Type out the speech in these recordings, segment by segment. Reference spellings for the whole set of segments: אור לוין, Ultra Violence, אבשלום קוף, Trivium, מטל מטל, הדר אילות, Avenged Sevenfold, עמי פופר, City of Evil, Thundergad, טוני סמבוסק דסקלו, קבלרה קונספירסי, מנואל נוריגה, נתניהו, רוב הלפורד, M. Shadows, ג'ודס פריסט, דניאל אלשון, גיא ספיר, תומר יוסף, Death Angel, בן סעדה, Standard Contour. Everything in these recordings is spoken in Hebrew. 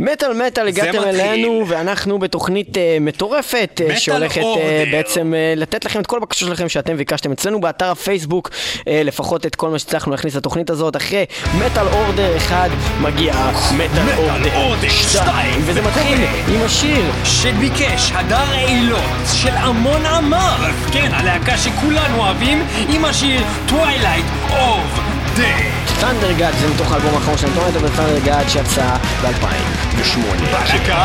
מטל מטל, הגעתם אלינו, ואנחנו בתוכנית מטורפת שהולכת בעצם לתת לכם את כל הבקשות שלכם שאתם ביקשתם אצלנו באתר הפייסבוק, לפחות את כל מה שצריכנו להכניס לתוכנית הזאת. אחרי מטל אורדר 1 מגיע מטל אורדר 2, וזה מתחיל עם השיר שביקש הדר אילות של המון אמר, כן, הלהקה שכולנו אוהבים, עם השיר Twilight of Day. Thundergad זה מתוך האלבום האחרון של טונאיט אובר Thundergad שיצא ב-2008. בלגן!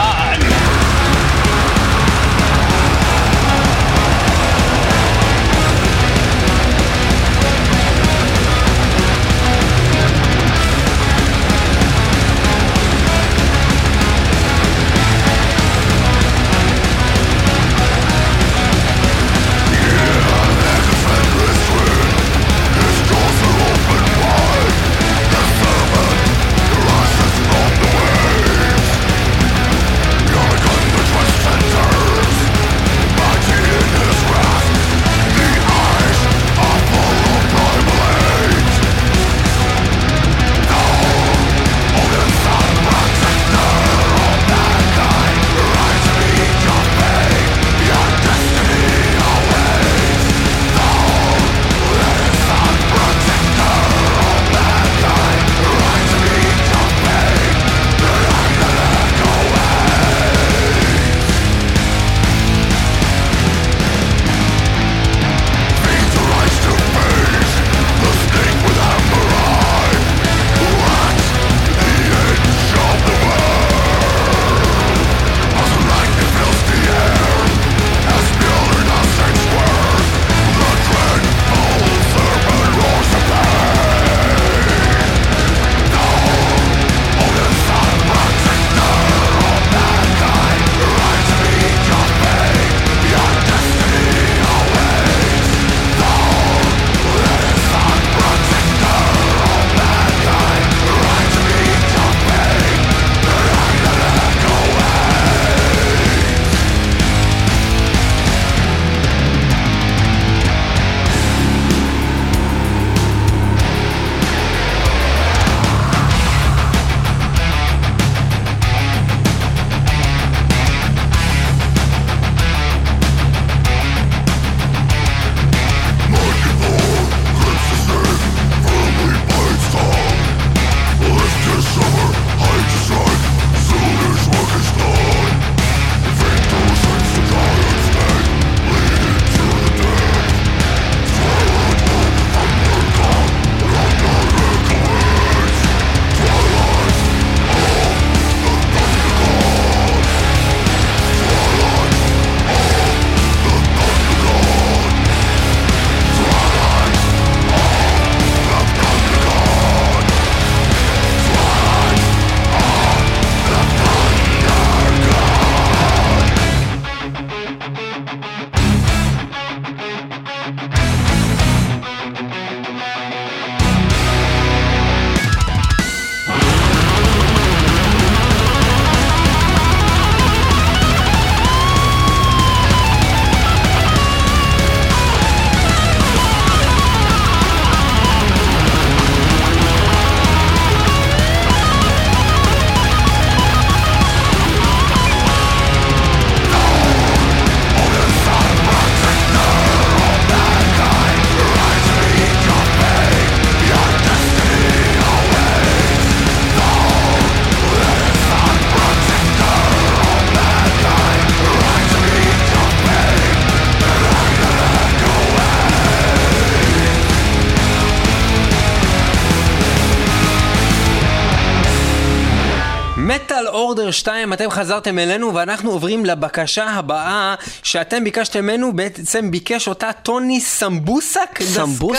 אתם חזרתם אלינו ואנחנו עוברים לבקשה הבאה שאתם ביקשתם ממנו, בעצם ביקש אותה טוני סמבוסק דסקלו.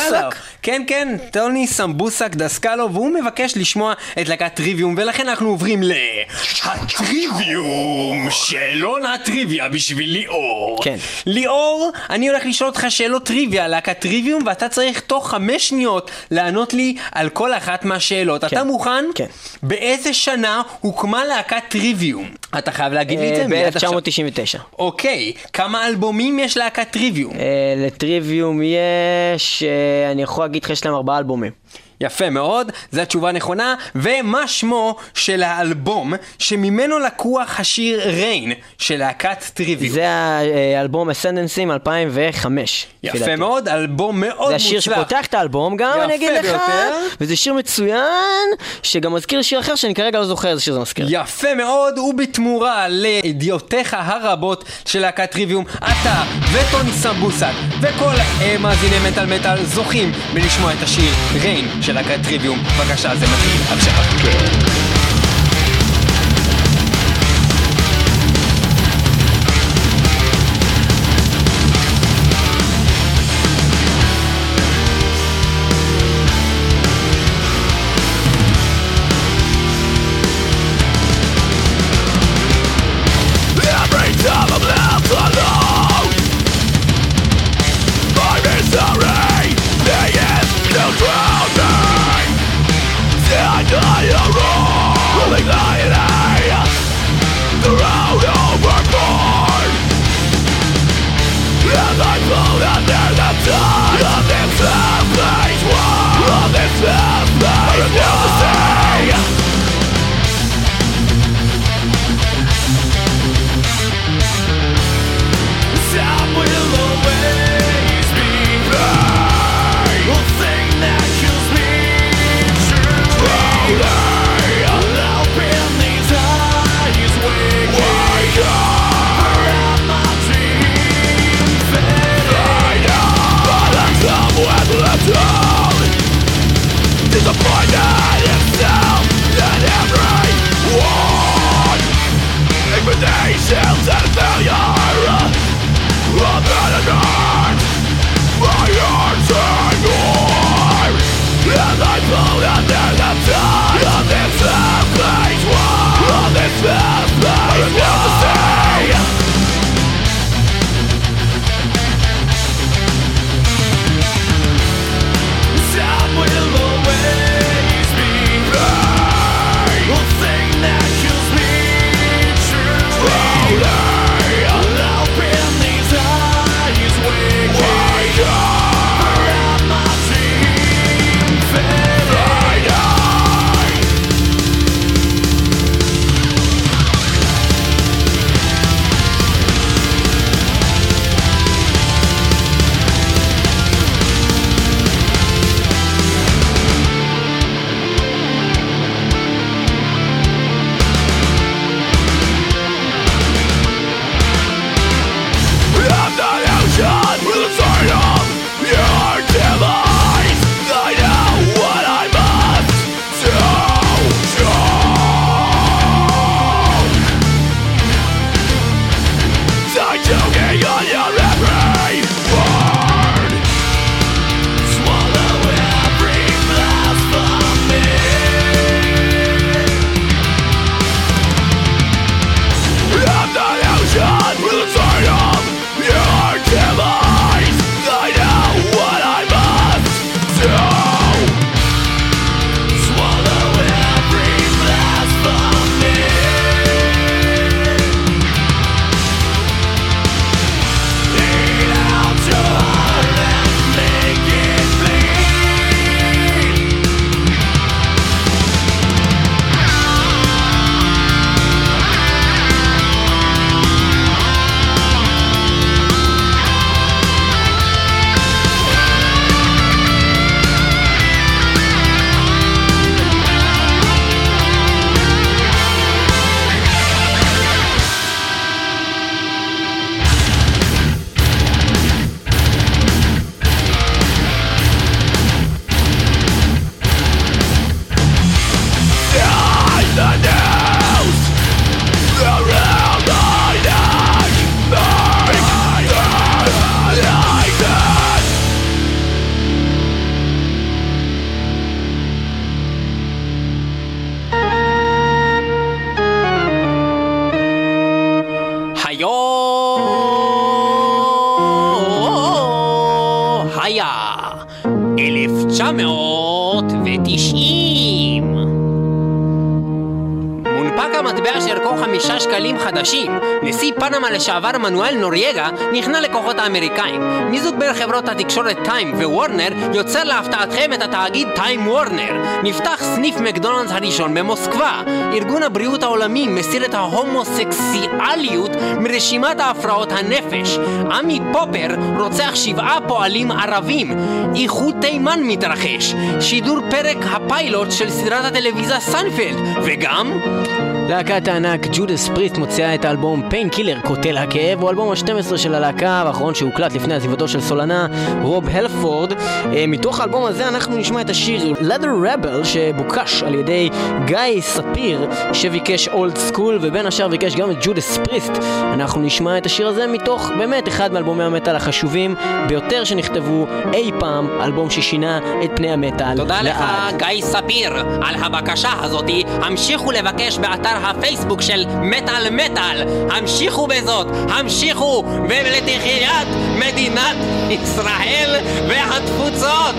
כן כן, טוני סמבוסק דסקלו, והוא מבקש לשמוע את להקת טריוויום, ולכן אנחנו עוברים לטריוויום, שאלון הטריוויה בשביל ליאור. כן. ליאור, אני הולך לשאול אותך שאלות טריוויה להקת טריוויום, ואתה צריך תוך 5 שניות לענות לי על כל אחת מהשאלות. כן. אתה מוכן? כן. באיזה שנה הוקמה להקת טריוויום? אתה חייב להגיד לי את זה? ב-1999. אוקיי, כמה אלבומים יש להקת טריוויום? לטריוויום יש, אני יכול להגיד לך, יש להם 4 אלבומים. יפה מאוד, זו התשובה הנכונה. ומה שמו של האלבום שממנו לקוח השיר ריין של להקת טריוויום? זה האלבום Ascendancy 2005. יפה מאוד, אלבום מאוד מוצלח. זה השיר שפותח את האלבום גם, אני אגיד לך, וזה שיר מצוין שגם מזכיר שיר אחר שאני כרגע לא זוכר איזה שיר זה מזכיר. יפה מאוד, ובתמורה לידיעותיך הרבות של להקת טריוויום, אתה וטון סמבוסק וכל מאזיני מטל מטל זוכים בלשמוע את השיר ריין של להקת טריוויום. בבקשה, זה מתחיל עכשיו. בשעה שערכו 5 שקלים חדשים, נשיא פנמה לשעבר מנואל נוריגה נכנע לכוחות האמריקאים. מיזוג בין חברות התקשורת טיים וורנר יוצר להפתעתכם את התאגיד טיים וורנר. נפתח סניף מקדונלדס הראשון במוסקבה. ארגון הבריאות העולמי מסיר את ההומוסקסיאליות מרשימת ההפרעות הנפש. עמי פופר רוצח 7 פועלים ערבים. איחוד תימן מתרחש. שידור פרק הפיילוט של סדרת הטלוויזיה סנפלד, וגם להקת הענק ג'ודס פריסט מוציאה את האלבום פיין קילר קוטל הכאב, הוא אלבום ה-12 של הלהקה והאחרון שהוקלט לפני עזיבתו של סולנה רוב הלפורד. מתוך האלבום הזה אנחנו נשמע את השיר Leather Rebel שבוקש על ידי גיא ספיר שביקש אולד סקול, ובין השאר ביקש גם את ג'ודס פריסט. אנחנו נשמע את השיר הזה מתוך באמת אחד מאלבומי המטל החשובים ביותר שנכתבו אי פעם, אלבום ששינה את פני המטל. תודה לך גיא ספיר על הבקשה הזאת, המשיכו לבקש באתר הפייסבוק של מטל מטל, המשיכו בזאת, המשיכו, ולתחיית מדינת ישראל והתפוצות.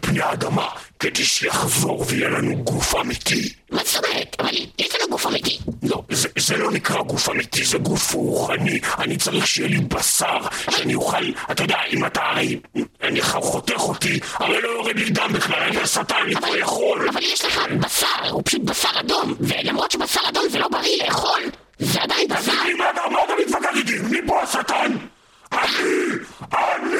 פני האדמה, כדי שיחזור ויהיה לנו גוף אמיתי. מה זאת אומרת? אבל יש לנו גוף אמיתי. לא, זה לא נקרא גוף אמיתי, זה גוף רוחני. אני צריך שיהיה לי בשר, שאני אוכל, אתה יודע, אם אתה הרי, אני חותך אותי, הרי לא יורד לי דם בכלל, אני הסתן, אני כבר יכול. אבל יש לך בשר, הוא פשוט בשר אדום, ולמרות שבשר אדום זה לא בריא לאכול, זה עדיין בשר. אז מה אתה מתווכח איתי? מי פה הסתן? אני!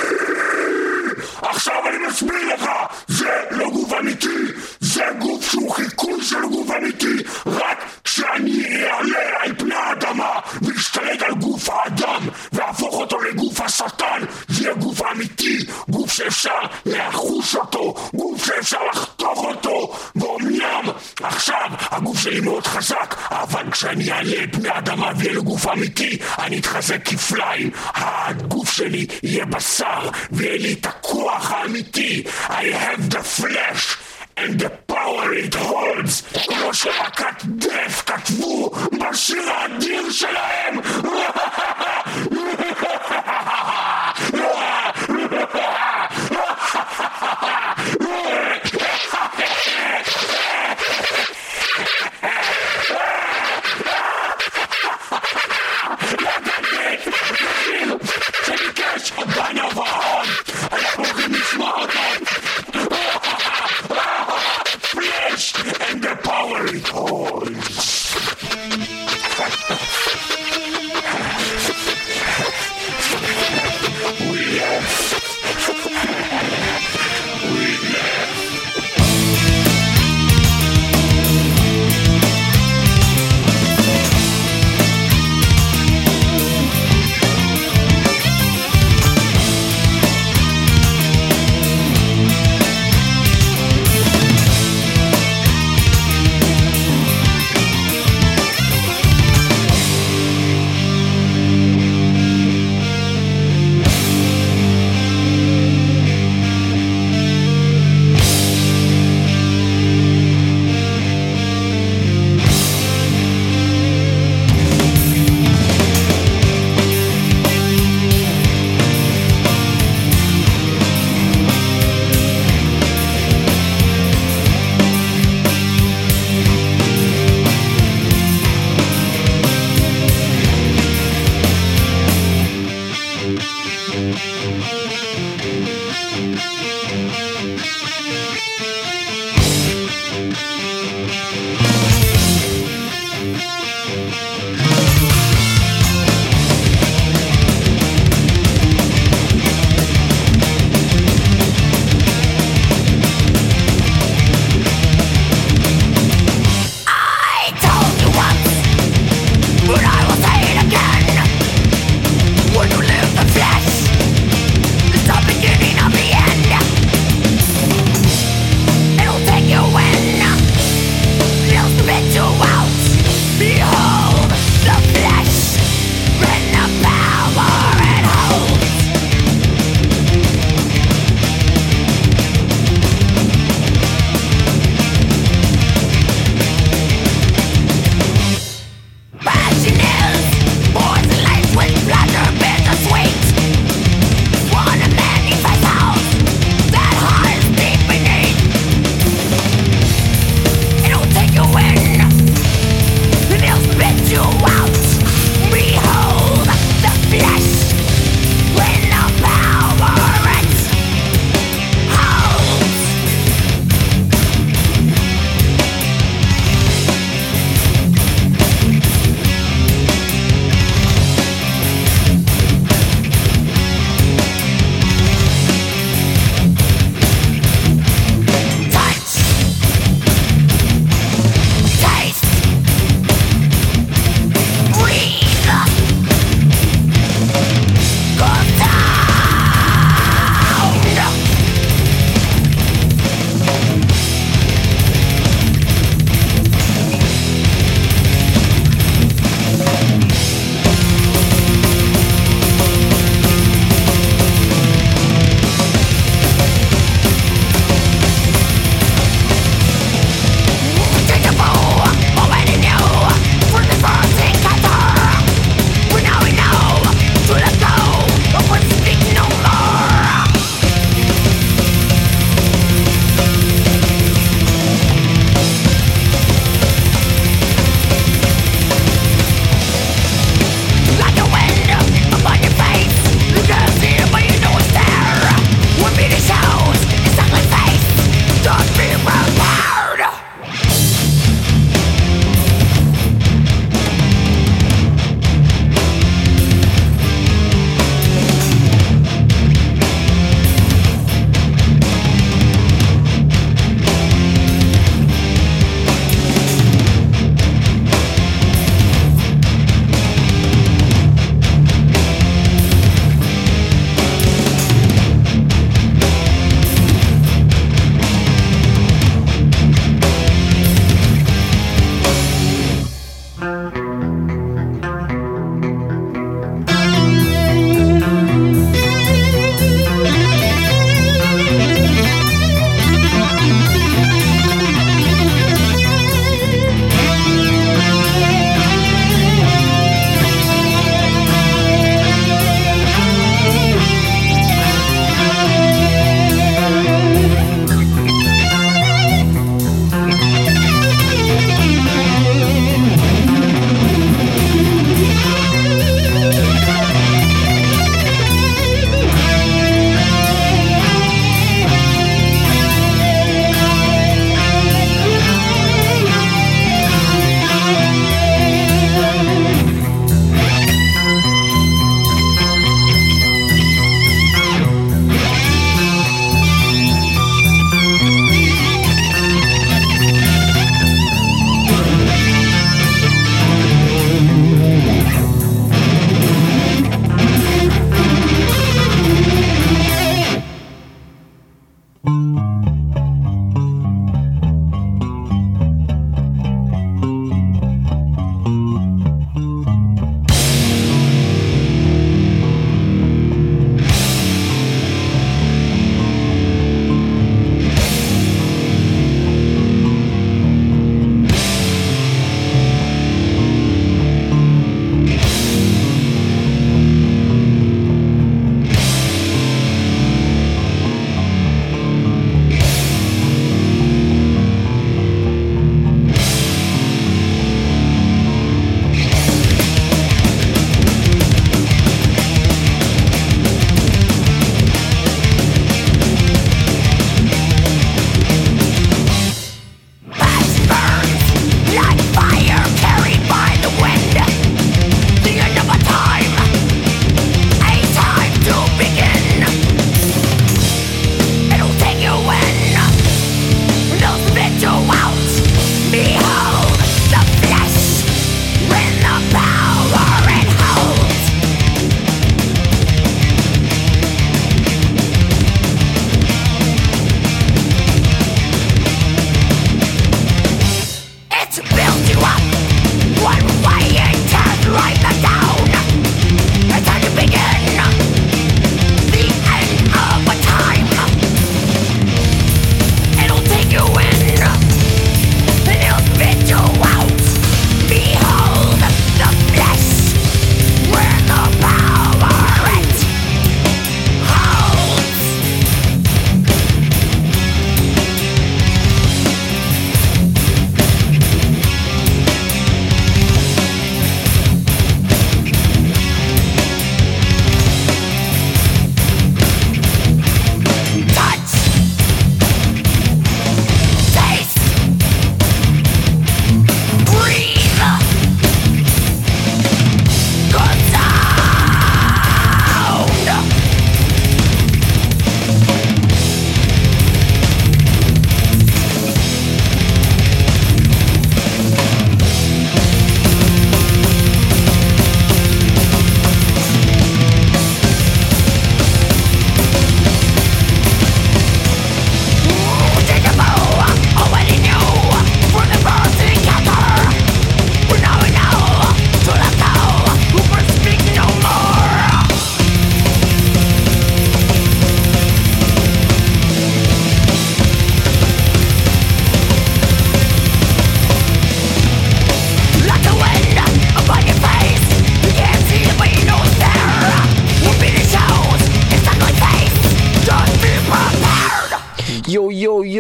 עכשיו אני מסביר לך, זה לא גוף אמיתי, זה גוף שהוא חיקוי של גוף אמיתי, רק כשאני אעלה על פני האדמה ואשתלט על גוף האדם והפוך אותו לגוף השטן, זה גוף אמיתי, גוף שאפשר להחוש אותו, גוף שאפשר לחתוך אותו, ואומנם עכשיו הגוף שלי מאוד חזק, אבל כשאני אעלה על פני האדמה ויהיה לגוף אמיתי, אני אתחזק כפליים, הגוף שלי יהיה בשר ויהיה לי את הכוח האמיתי, I have the flesh and the power it holds, כמו שלהקת דף כתבו בשיר האדיר שלהם.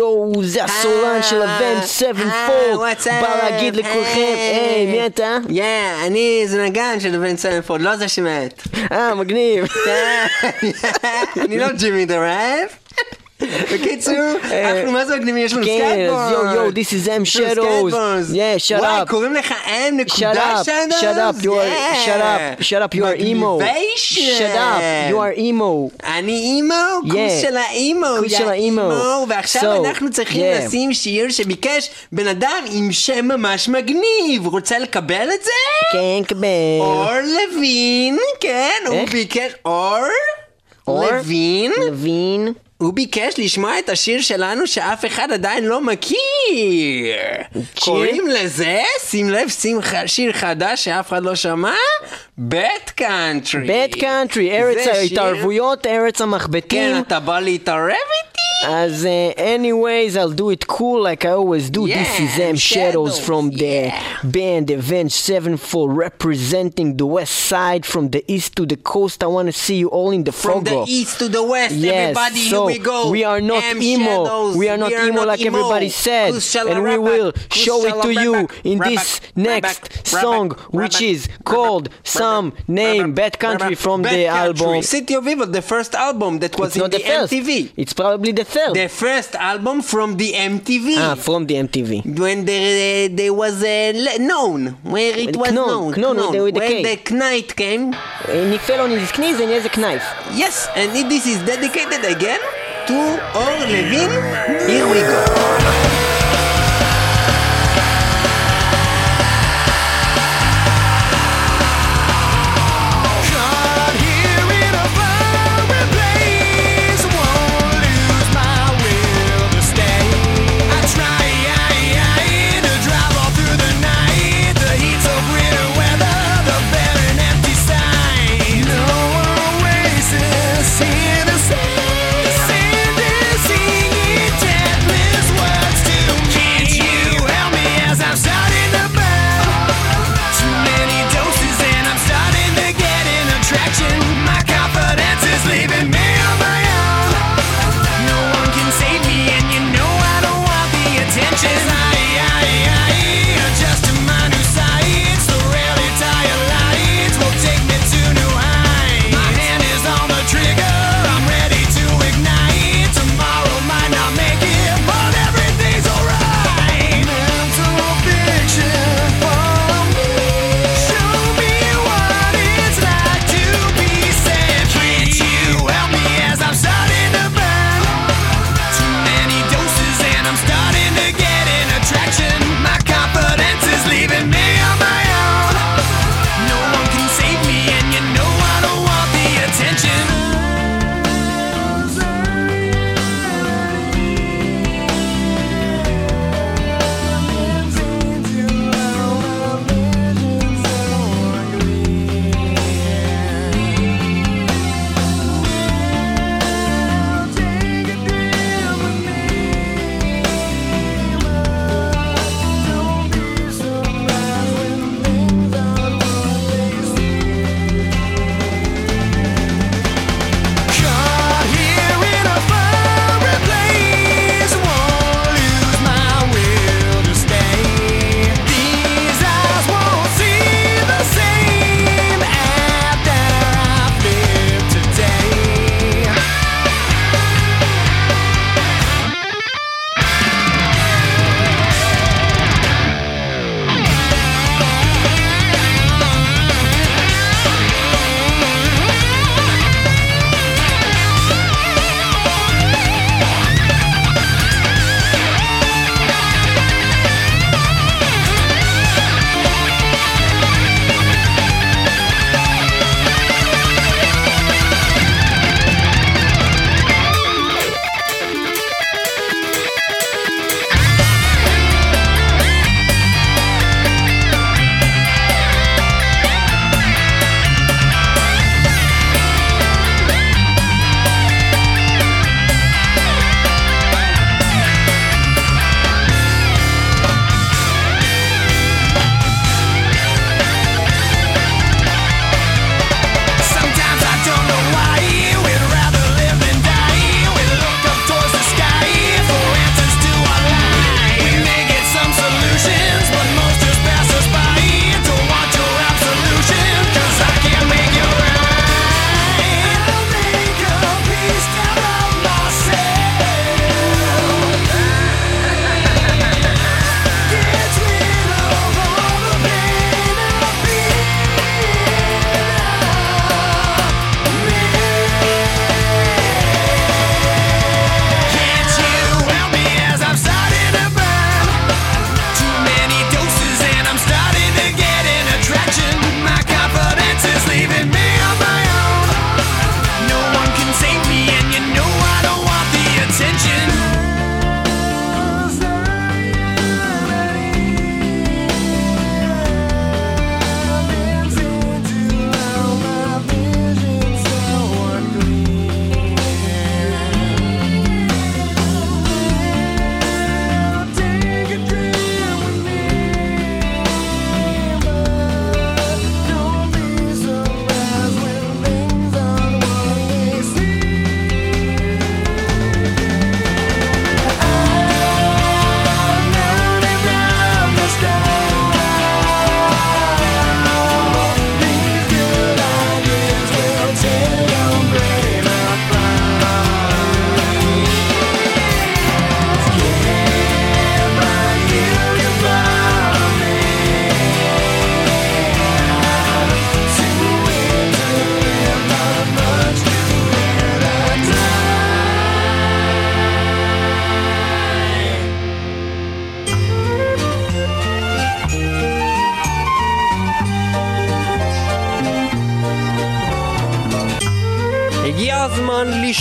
יואו, זה הסולן של Avenged Sevenfold, בא להגיד לכולכם, היי, מי אתה? אני זה נגן של Avenged Sevenfold, לא זה שמת. מגניב. אני לא ג'ימי דרייב. בקיצור, אנחנו מה זה מקדימים, יש לנו סקייטבורס. יו יו, this is M. Shadows. Yeah, shut up. וואי, קוראים לך M. Shadows? Shut up, you are, shut up, you are emo. Shut up, you are emo. אני emo? כוס של האמו. כוס של האמו. ועכשיו אנחנו צריכים לשים שיר שביקש בן אדם עם שם ממש מגניב. רוצה לקבל את זה? כן, קבל. אור לוין, כן, הוא ביקש אור לוין. לוין. הוא ביקש לשמוע את השיר שלנו שאף אחד עדיין לא מכיר. קוראים לזה, שים לב, שיר חדש שאף אחד לא שמע, בית קאנטרי. בית קאנטרי, ארץ ההתערבויות, ארץ המחבטים. כן, אתה בא להתערב איתי? אז anyways, I'll do it cool like I always do. This is M. Shadows from the band Avenged Sevenfold, representing the west side from the east to the coast. I want to see you all in the frog. From the east to the west, everybody. So we are not emo. We are not emo like everybody said, and we will show it to you in this next song, which is called some name, Bad Country, from the album City of Evil, the first album that was in the MTV. It's probably the third. The first album from the MTV. From the MTV. When they was known, where it was known. When the knight came, and he fell on his knees and he has a knife. Yes, and this is dedicated again to Or Levin. Here we go.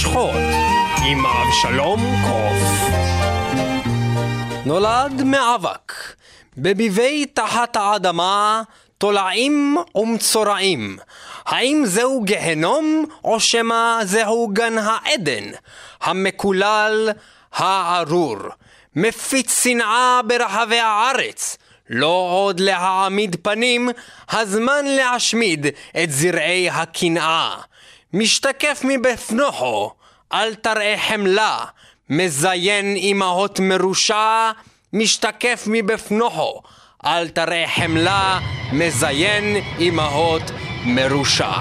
שחוט עם אבשלום קוף. נולד מאבק בביבי תחת האדמה, תולעים ומצורעים. האם זהו גהנום או שמה זהו גן העדן המקולל הארור, מפיץ שנאה ברחבי הארץ? לא עוד להעמיד פנים, הזמן להשמיד את זרעי הקנאה. משתקף מבפנוחו, אל תראה חמלה, מזיין אמהות מרושע. משתקף מבפנוחו, אל תראה חמלה, מזיין אמהות מרושע.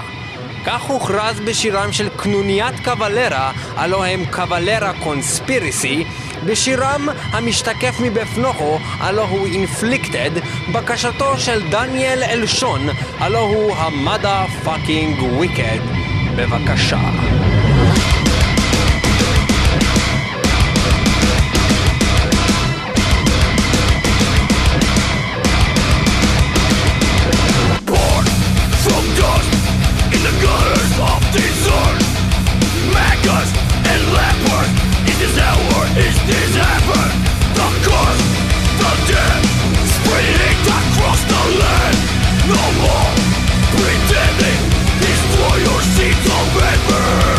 כך הוכרז בשירם של קנוניית קבלרה, הלא הם קבלרה קונספירסי, בשירם המשתקף מבפנוחו, הלא הוא אינפליקטד, בקשתו של דניאל אלשון, הלא הוא המדה פאקינג וויקד. בבקשה. Destroy your seeds of paper.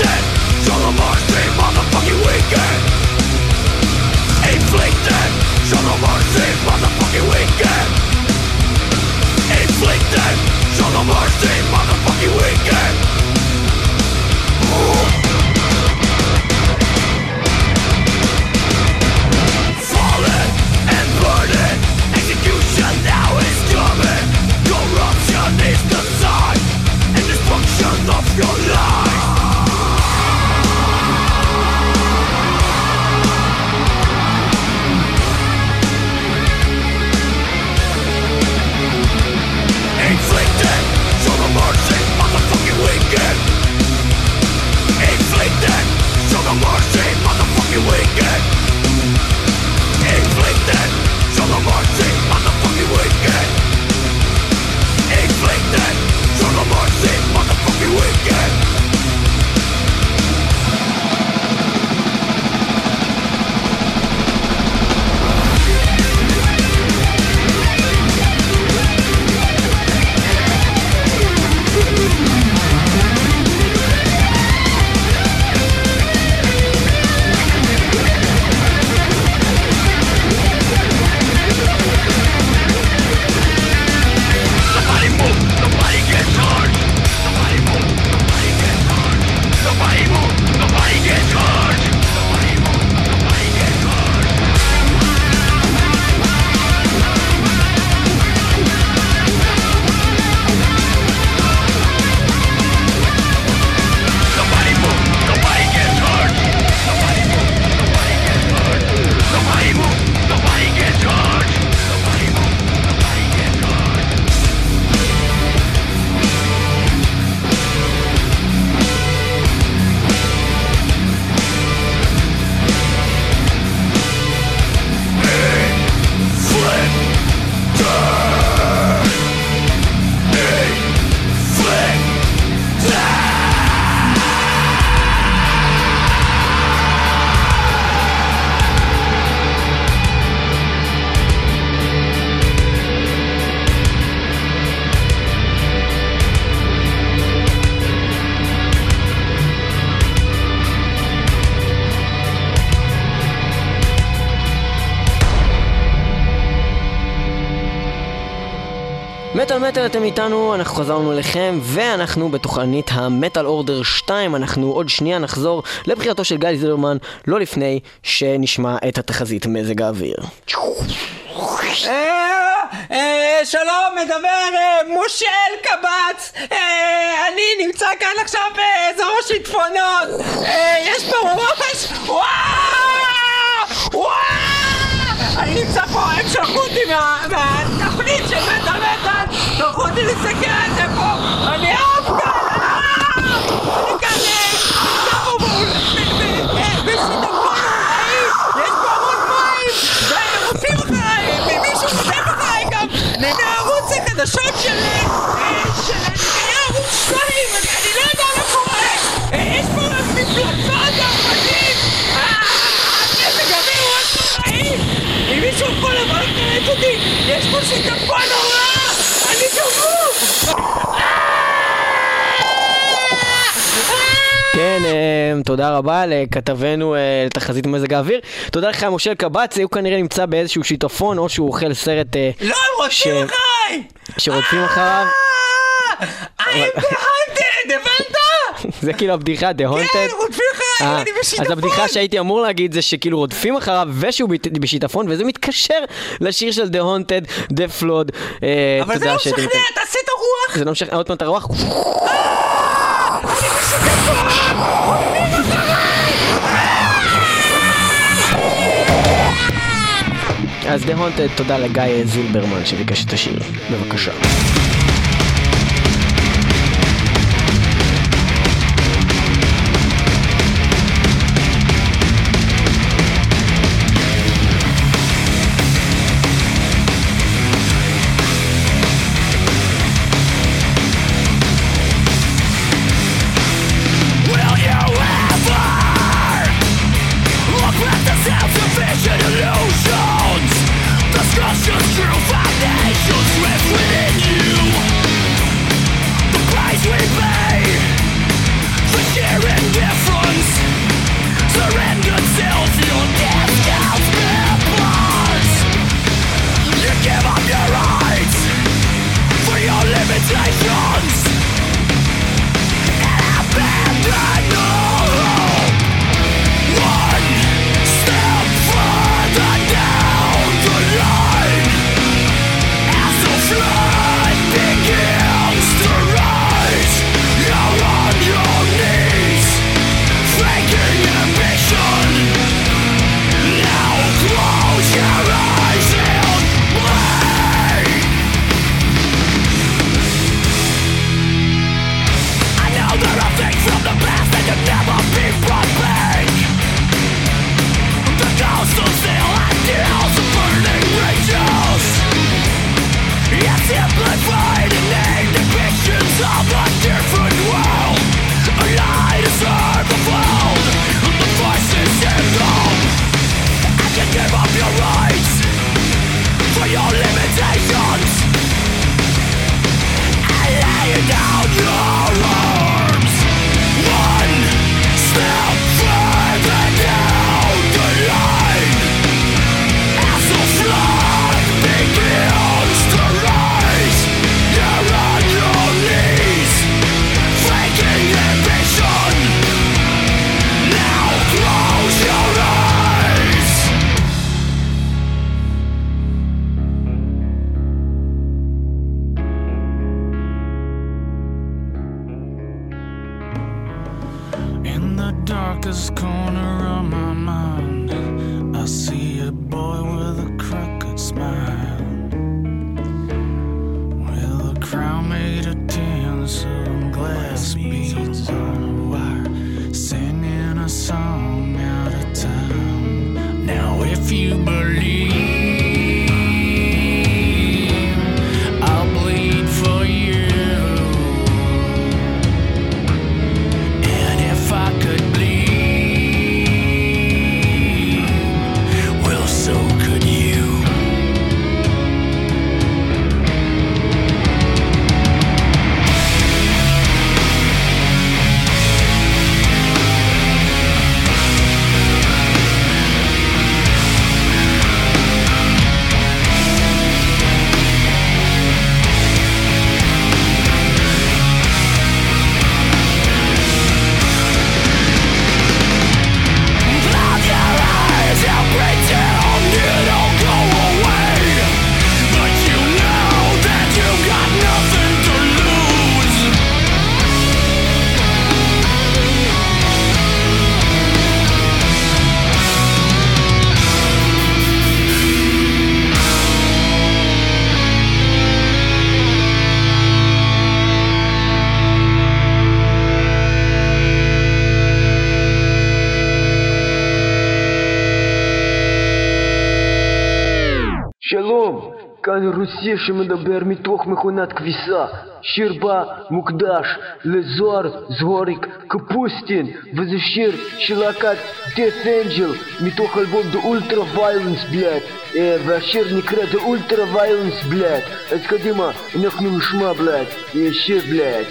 מטל מטל, אתם איתנו, אנחנו חזרנו לכם, ואנחנו בתוכנית המטל אורדר 2. אנחנו עוד שנייה נחזור לבחירתו של גיא זילברמן, לא לפני שנשמע את התחזית מזג האוויר. שלום, מדבר מושל קבץ. אני נמצא כאן עכשיו באזור שיטפונות. יש פה ממש אני נמצא פה, הם שלחו אותי מהתכנית של מטל מטל, שלחו אותי לסקר את זה פה. אני אהב כאן, אני כאן נמצא פה בסיטון מים, יש פה עמוד מים, והם עושים אחריי, ומישהו חושב אחריי גם מערוץ החדשות של נגעי ערוץ 2, אני לא יודע מה קורה, יש פה מפלצות ערפדים, הכסק אביב הוא עד חיים. אם מישהו יכול לבוא לקראת אותי, יש פה שיטפון נורא! אני גבוב! כן, תודה רבה לכתבנו לתחזית מזג האוויר. תודה לך, מושל קבץ, הוא כנראה נמצא באיזשהו שיטפון, או שהוא אוכל סרט... לא, הם רוצים אחריי! שרוצים אחריו... I'm the haunted, הבנת? זה כאילו הבדיחה, the haunted. כן, רודפים אחריו, אני בשיטפון. אז הבדיחה שהייתי אמור להגיד זה שכאילו רודפים אחריו ושהוא בשיטפון, וזה מתקשר לשיר של the haunted, the flood. אבל זה לא משכנע, תעשה את הרוח. זה לא משכנע, עוד פעם את הרוח. אני בשיטפון, רודפים אחריו. אז the haunted, תודה לגיא זילברמן שביקש את השיר, בבקשה. כאן רוסי שמדבר מתוך מכונת כביסה, שיר בה מוקדש לזוהר זהוריק קפוסטין, וזה שיר של להקת Death Angel מתוך אלבום The Ultra Violence בלעד, והשיר נקרא The Ultra Violence בלעד. אז קדימה, אנחנו נשמע בלעד, שיר בלעד.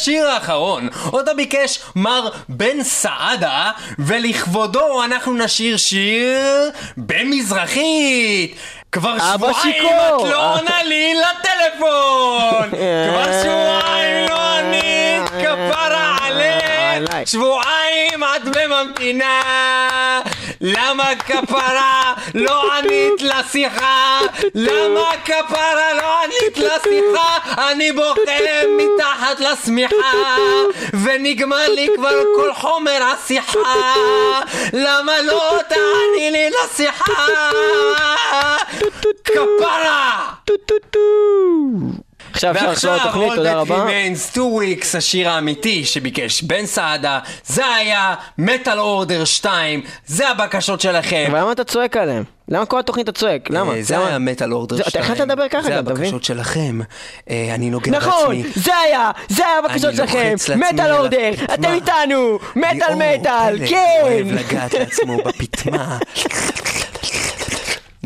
השיר האחרון, אותה ביקש מר בן סעדה, ולכבודו אנחנו נשאיר שיר במזרחית. כבר שבועיים את לא עונה לי לטלפון, כבר שבועיים לא ענית, כפרה עליה, שבועיים את בממתינה, למה כפרה לא ענית לשיחה, למה כפרה לא ענית לשיחה, אני בוחלם מתחת לשמיכה ונגמר לי כבר כל חומר השיחה, למה לא תעני לי לשיחה כפרה. ועכשיו All That Remains 2 Weeks, השיר האמיתי שביקש בן סעדה. זה היה Metal Order 2, זה הבקשות שלכם. אבל למה אתה צועק עליהם? למה כל התוכנית אתה צועק? למה? זה היה Metal Order 2, אתה יכולת לדבר ככה, זה הבקשות שלכם. אני נוגע לעצמי. נכון, זה היה הבקשות שלכם. Metal Order, אתם איתנו. Metal Metal, כן. אוהב לגעת לעצמו בפתמה.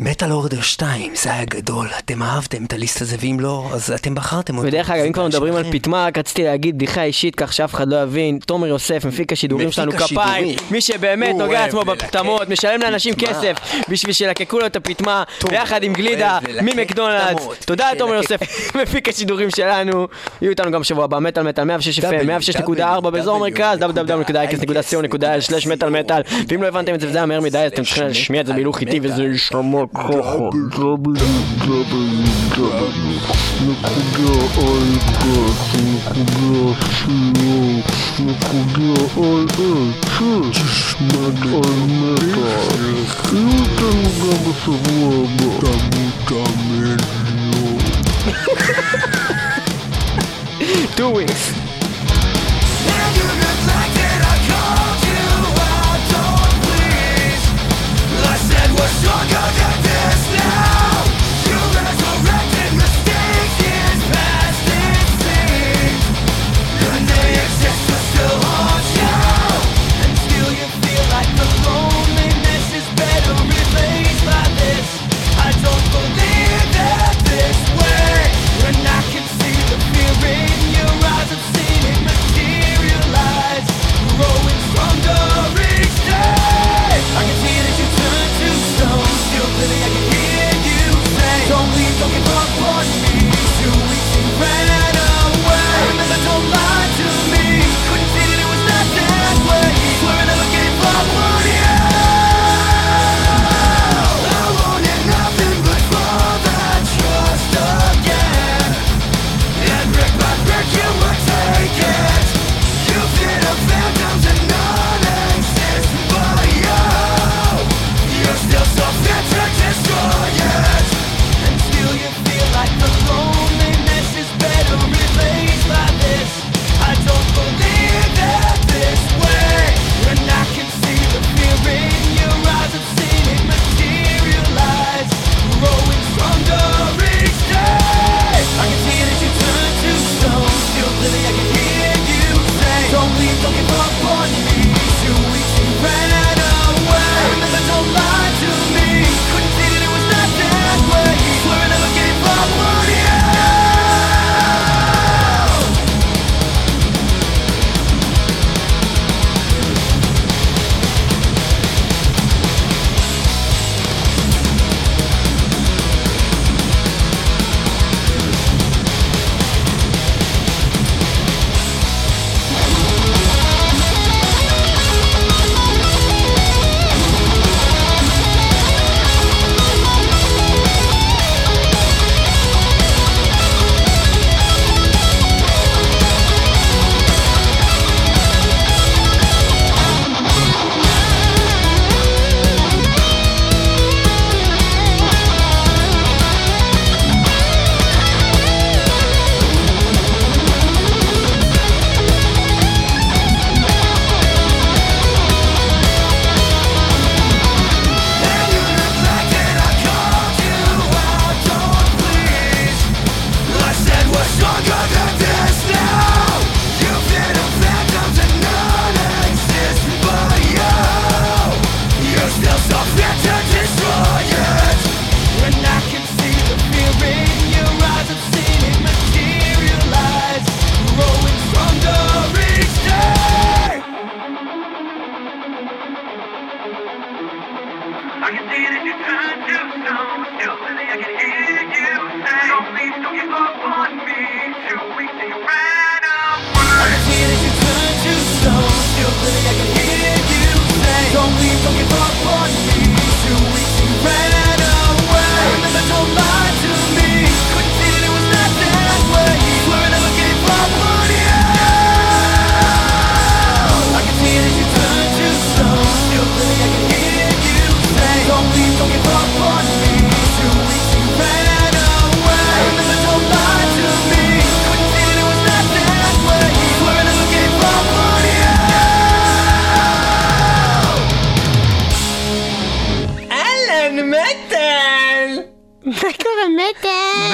Metal Order 2, זה היה גדול, אתם אהבתם את הליסט הזה, ואם לא, אז אתם בחרתם אותו. ודרך אגב, אם כבר מדברים על פתמה, רציתי להגיד בדיחה אישית, כך שאף אחד לא יבין, תומר יוסף, מפיק השידורים שלנו, כפיים, מי שבאמת נוגע עצמו בפתמות, משלם לאנשים כסף בשביל שלקקו לו את הפתמה, ביחד עם גלידה ממקדונלדס. תודה לתומר יוסף, מפיק השידורים שלנו. יהיו איתנו גם שבוע הבא, Metal Metal 106 FM, 106.4 באזור מרכז, www.x.co.il/metalmetal. ואם לא הבנתם את זה, זה מהר מדי, אתם צריכים לשמיע את זה בהילוך איטי, וזה ישמע2 weeks. We're stronger than this now. You resurrected mistakes in past insane, and they exist but still haunt you, and still you feel like the loneliness is better replaced by this. I don't believe that this way, when I can see the fear in your eyes and see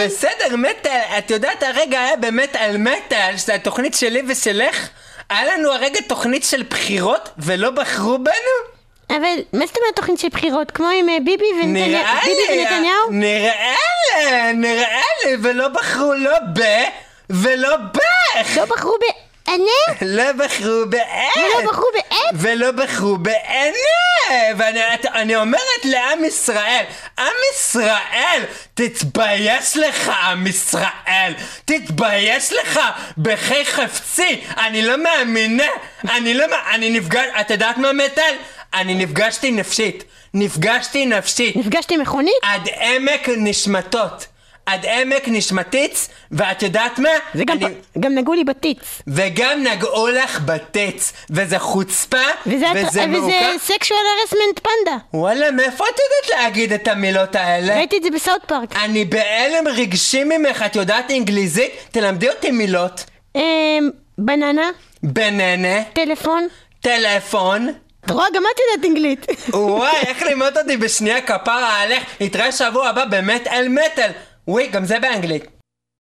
בסדר, מטל, את יודעת, הרגע היה באמת על מטל, שזה התוכנית שלי ושלך. היה לנו הרגע תוכנית של בחירות ולא בחרו בנו? אבל מה זאת אומרת תוכנית של בחירות? כמו עם ביבי ונתניהו? נראה לי, ולא בחרו לא ב ולא בך. לא בחרו בענה? לא בחרו בעד. ולא בחרו בעד? ולא בחרו בענה. ואני אומרת לעם ישראל, עם ישראל, תתבייש לך, עם ישראל, תתבייש לך בחי חפצי. אני לא מאמינה, אני נפגש, את יודעת מה מטל? אני נפגשתי נפשית. נפגשתי מכונית? עד עמק נשמתות. עד עמק נשמתיץ, ואת יודעת מה? גם נגעו לי בטיץ. וגם נגעו לך בטיץ. וזה חוצפה, וזה מעוקה. וזה סקשואל הרסמנט פנדה. וואלה, מאיפה את יודעת להגיד את המילות האלה? ראיתי את זה בסאוט פארק. אני בעלם רגשי ממך, את יודעת אנגליזית? תלמדי אותי מילות. בננה. בננה. טלפון. רואה, גם את יודעת אנגלית. וואי, איך לימדת אותי בשנייה, כפרה עליך. נתראה שבוע הבא באמת אל מטל. וואי, גם זה באנגלית.